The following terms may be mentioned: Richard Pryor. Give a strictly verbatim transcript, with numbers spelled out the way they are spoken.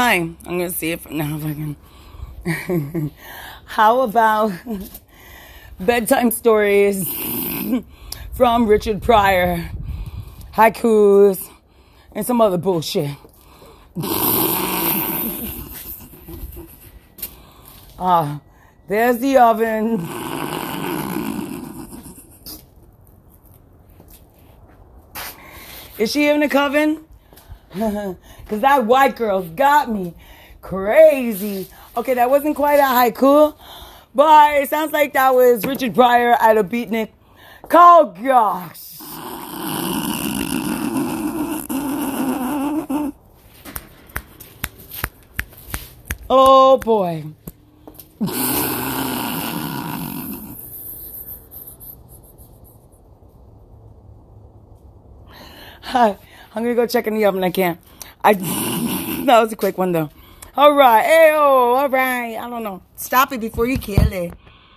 Hi, I'm going to see if now if I can. How about bedtime stories from Richard Pryor, haikus, and some other bullshit? Ah, there's the oven. Is she in a coven? Because that white girl's got me crazy. Okay, that wasn't quite a haiku, but it sounds like that was Richard Pryor at a beatnik. Oh, gosh. Oh, boy. Hi. I'm going to go check in the oven. I can't. I, that was a quick one, though. All right. Hey, oh, all right. I don't know. Stop it before you kill it.